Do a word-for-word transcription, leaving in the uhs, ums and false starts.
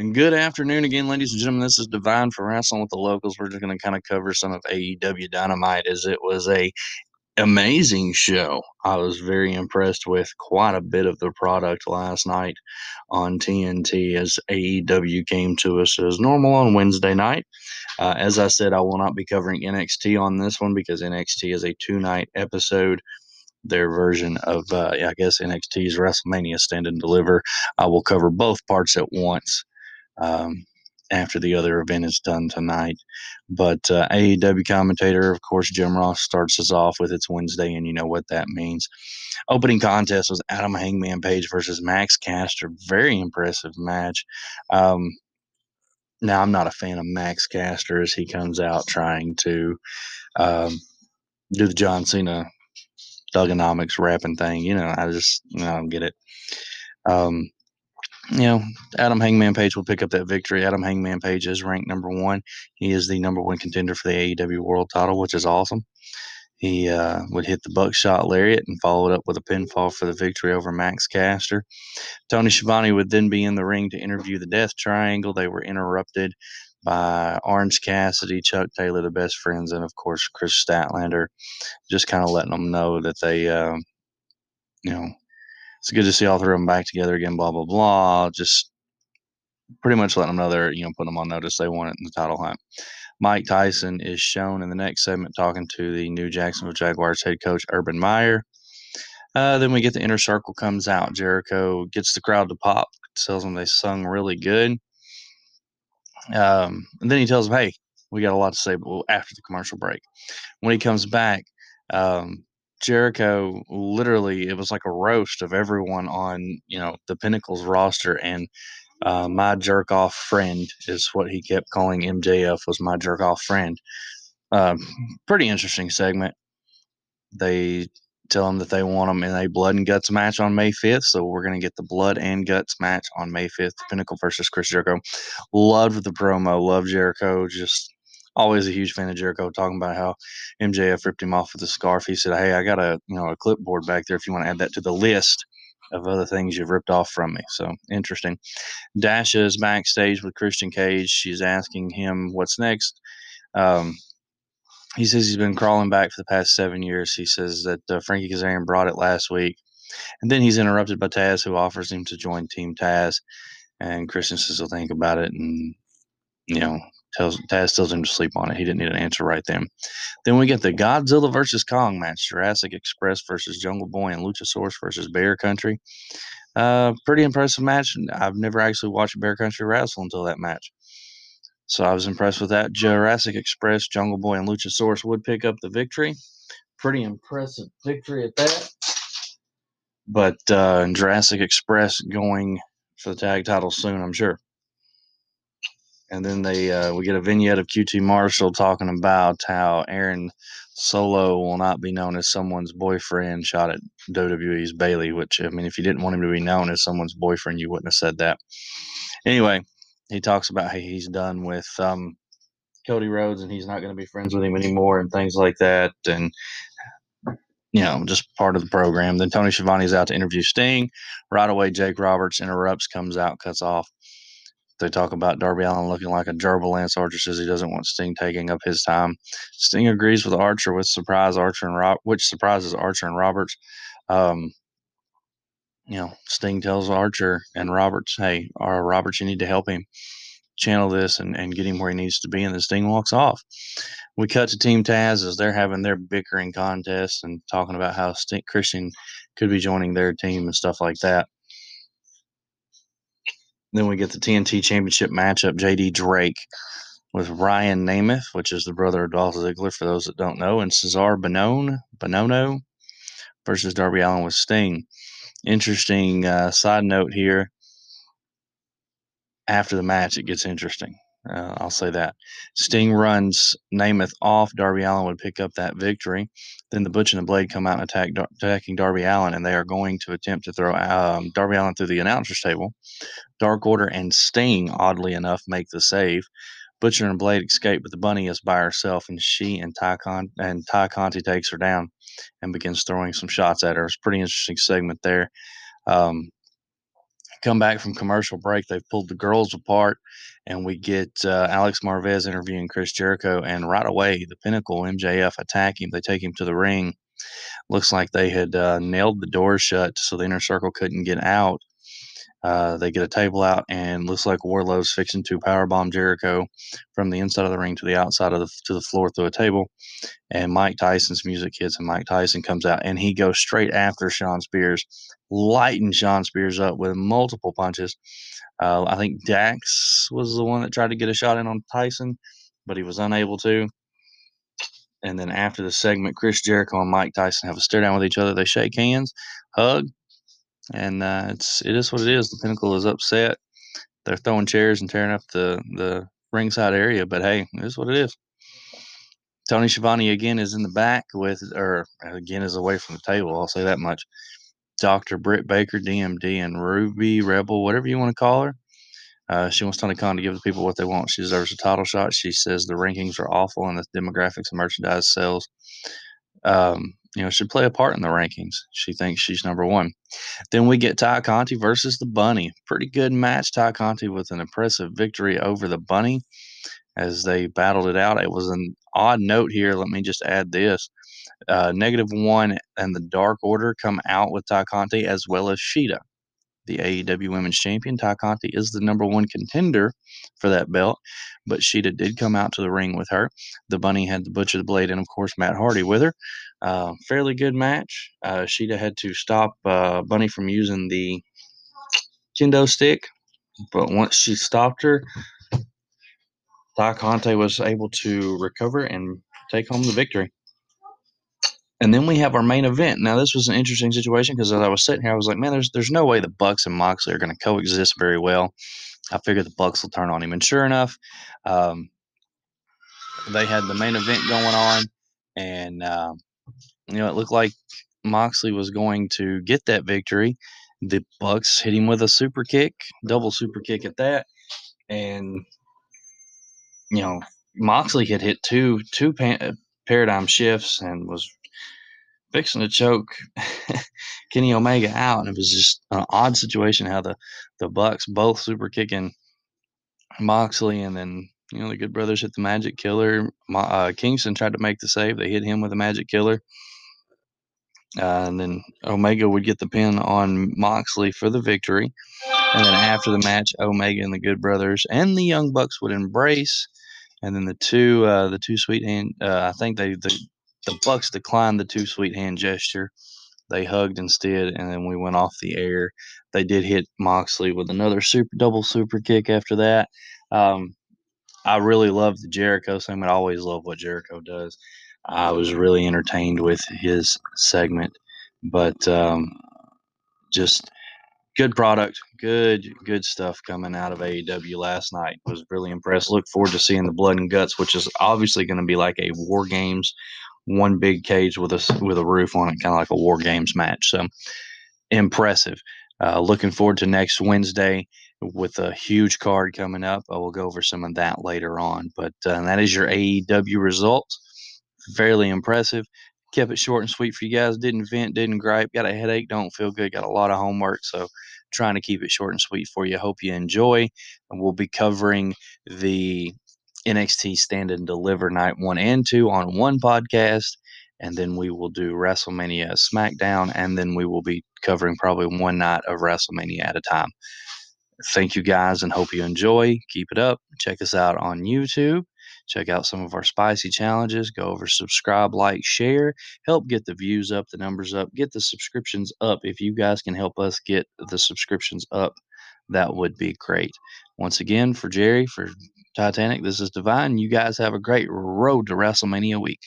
And good afternoon again, ladies and gentlemen. This is Divine for Wrestling with the Locals. We're just going to kind of cover some of A E W Dynamite, as it was a amazing show. I was very impressed with quite a bit of the product last night on T N T as A E W came to us as normal on Wednesday night. Uh, as I said, I will not be covering N X T on this one because N X T is a two-night episode. Their version of, uh, I guess, N X T's WrestleMania Stand and Deliver. I will cover both parts at once um, after the other event is done tonight. But uh, A E W commentator, of course, Jim Ross starts us off with "It's Wednesday," and you know what that means. Opening contest was Adam Hangman Page versus Max Caster. Very impressive match. Um, now, I'm not a fan of Max Caster as he comes out trying to um, do the John Cena Dugonomics rapping thing. You know, I just, you know, I don't get it. Um, you know, Adam Hangman Page will pick up that victory. Adam Hangman Page is ranked number one. He is the number one contender for the A E W World title, which is awesome. He uh, would hit the buckshot lariat and followed up with a pinfall for the victory over Max Caster. Tony Schiavone would then be in the ring to interview the Death Triangle. They were interrupted by Orange Cassidy, Chuck Taylor, the Best Friends, and, of course, Chris Statlander, just kind of letting them know that they, uh, you know, it's good to see all three of them back together again, blah, blah, blah. Just pretty much letting them know they're, you know, putting them on notice. They want it in the title hunt. Mike Tyson is shown in the next segment talking to the new Jacksonville Jaguars head coach, Urban Meyer. Uh, then we get the Inner Circle comes out. Jericho gets the crowd to pop, tells them they sung really good. Um, and then he tells him, hey, we got a lot to say, but after the commercial break. When he comes back, um, Jericho literally, it was like a roast of everyone on, you know, the Pinnacle's roster. And uh, my jerk off friend is what he kept calling M J F, was my jerk off friend. Um, pretty interesting segment. They tell him that they want him in a blood and guts match on May fifth. So we're going to get the blood and guts match on May fifth, Pinnacle versus Chris Jericho. Loved the promo. Loved Jericho. Just always a huge fan of Jericho, talking about how M J F ripped him off with a scarf. He said, hey, I got a, you know, a clipboard back there if you want to add that to the list of other things you've ripped off from me. So interesting. Dasha is backstage with Christian Cage. She's asking him what's next. Um, He says he's been crawling back for the past seven years. He says that uh, Frankie Kazarian brought it last week. And then he's interrupted by Taz, who offers him to join Team Taz. And Christian says he'll think about it. And, you know, tells Taz tells him to sleep on it. He didn't need an answer right then. Then we get the Godzilla versus Kong match. Jurassic Express versus Jungle Boy and Luchasaurus versus Bear Country. Uh, pretty impressive match. I've never actually watched Bear Country wrestle until that match. So I was impressed with that. Jurassic Express, Jungle Boy, and Luchasaurus would pick up the victory. Pretty impressive victory at that. But uh, Jurassic Express going for the tag title soon, I'm sure. And then they uh, we get a vignette of Q T Marshall talking about how Aaron Solo will not be known as someone's boyfriend, shot at W W E's Bayley, which, I mean, if you didn't want him to be known as someone's boyfriend, you wouldn't have said that. Anyway. He talks about how he's done with um, Cody Rhodes and he's not going to be friends with him anymore and things like that. And, you know, just part of the program. Then Tony Schiavone's out to interview Sting. Right away, Jake Roberts interrupts, comes out, cuts off. They talk about Darby Allin looking like a gerbil. Lance Archer says he doesn't want Sting taking up his time. Sting agrees with Archer, which, surprise Archer and Rob- which surprises Archer and Roberts. Um You know, Sting tells Archer and Roberts, hey, or Roberts, you need to help him channel this and, and get him where he needs to be. And then Sting walks off. We cut to Team Taz as they're having their bickering contest and talking about how Sting, Christian could be joining their team and stuff like that. Then we get the T N T Championship matchup, J D Drake with Ryan Namath, which is the brother of Dolph Ziggler, for those that don't know, and Cesar Bonone, Bonono versus Darby Allin with Sting. Interesting uh, side note here. After the match, it gets interesting. Uh, I'll say that. Sting runs Namath off. Darby Allin would pick up that victory. Then the Butch and the Blade come out and attack Dar- attacking Darby Allin, and they are going to attempt to throw um, Darby Allin through the announcer's table. Dark Order and Sting, oddly enough, make the save. Butcher and Blade escape, but the bunny is by herself, and she and Ty, Con- and Ty Conti takes her down and begins throwing some shots at her. It's a pretty interesting segment there. Um, come back from commercial break, they've pulled the girls apart, and we get uh, Alex Marvez interviewing Chris Jericho, and right away, the Pinnacle, M J F, attack him. They take him to the ring. Looks like they had uh, nailed the door shut so the Inner Circle couldn't get out. Uh, they get a table out, and looks like Warlow's fixing to powerbomb Jericho from the inside of the ring to the outside of the to the floor through a table. And Mike Tyson's music hits, and Mike Tyson comes out, and he goes straight after Sean Spears, lighting Sean Spears up with multiple punches. Uh, I think Dax was the one that tried to get a shot in on Tyson, but he was unable to. And then after the segment, Chris Jericho and Mike Tyson have a stare down with each other. They shake hands, hug. And uh, it's it is what it is. The Pinnacle is upset. They're throwing chairs and tearing up the, the ringside area. But hey, it is what it is. Tony Schiavone again is in the back with, or again is away from the table. I'll say that much. Doctor Britt Baker, D M D, and Ruby Rebel, whatever you want to call her. Uh, she wants Tony Khan to give the people what they want. She deserves a title shot. She says the rankings are awful and the demographics of merchandise sales. Um, You know, should play a part in the rankings. She thinks she's number one. Then we get Ty Conti versus the Bunny. Pretty good match. Ty Conti with an impressive victory over the Bunny as they battled it out. It was an odd note here. Let me just add this. Uh, Negative One and the Dark Order come out with Ty Conti as well as Sheeta, the A E W Women's Champion. Ty Conti is the number one contender for that belt, but Sheeta did come out to the ring with her. The Bunny had the Butcher, the Blade, and, of course, Matt Hardy with her. Uh, fairly good match. Uh, Sheeta had to stop uh, Bunny from using the kendo stick, but once she stopped her, Ty Conti was able to recover and take home the victory. And then we have our main event. Now, this was an interesting situation because as I was sitting here, I was like, man, there's there's no way the Bucks and Moxley are going to coexist very well. I figured the Bucks will turn on him. And sure enough, um, they had the main event going on, and uh, you know, it looked like Moxley was going to get that victory. The Bucks hit him with a super kick, double super kick at that. And, you know, Moxley had hit two, two pa- paradigm shifts and was fixing to choke Kenny Omega out. And it was just an odd situation how the, the Bucks both super kicking Moxley, and then, you know, the Good Brothers hit the Magic Killer. Uh, Kingston tried to make the save. They hit him with a Magic Killer. Uh, and then Omega would get the pin on Moxley for the victory. And then after the match, Omega and the Good Brothers and the Young Bucks would embrace. And then the two, uh, the two sweet hand, uh, I think they the, the Bucks declined the two sweet hand gesture. They hugged instead, and then we went off the air. They did hit Moxley with another super double super kick after that. Um, I really love the Jericho segment. I always love what Jericho does. I was really entertained with his segment, but um, just good product, good, good stuff coming out of A E W last night. I was really impressed. Look forward to seeing the Blood and Guts, which is obviously going to be like a War Games, one big cage with a, with a roof on it, kind of like a War Games match. So impressive. Uh, looking forward to next Wednesday with a huge card coming up. I will go over some of that later on. But uh, that is your A E W results. Fairly impressive. Kept it short and sweet for you guys. Didn't vent, didn't gripe. Got a headache, don't feel good. Got a lot of homework, so trying to keep it short and sweet for you. Hope you enjoy. And we'll be covering the N X T Stand and Deliver Night one and two on one podcast. And then we will do WrestleMania SmackDown. And then we will be covering probably one night of WrestleMania at a time. Thank you guys and hope you enjoy. Keep it up. Check us out on YouTube. Check out some of our spicy challenges. Go over, subscribe, like, share. Help get the views up, the numbers up, get the subscriptions up. If you guys can help us get the subscriptions up, that would be great. Once again, for Jerry, for Titanic, this is Divine. You guys have a great road to WrestleMania week.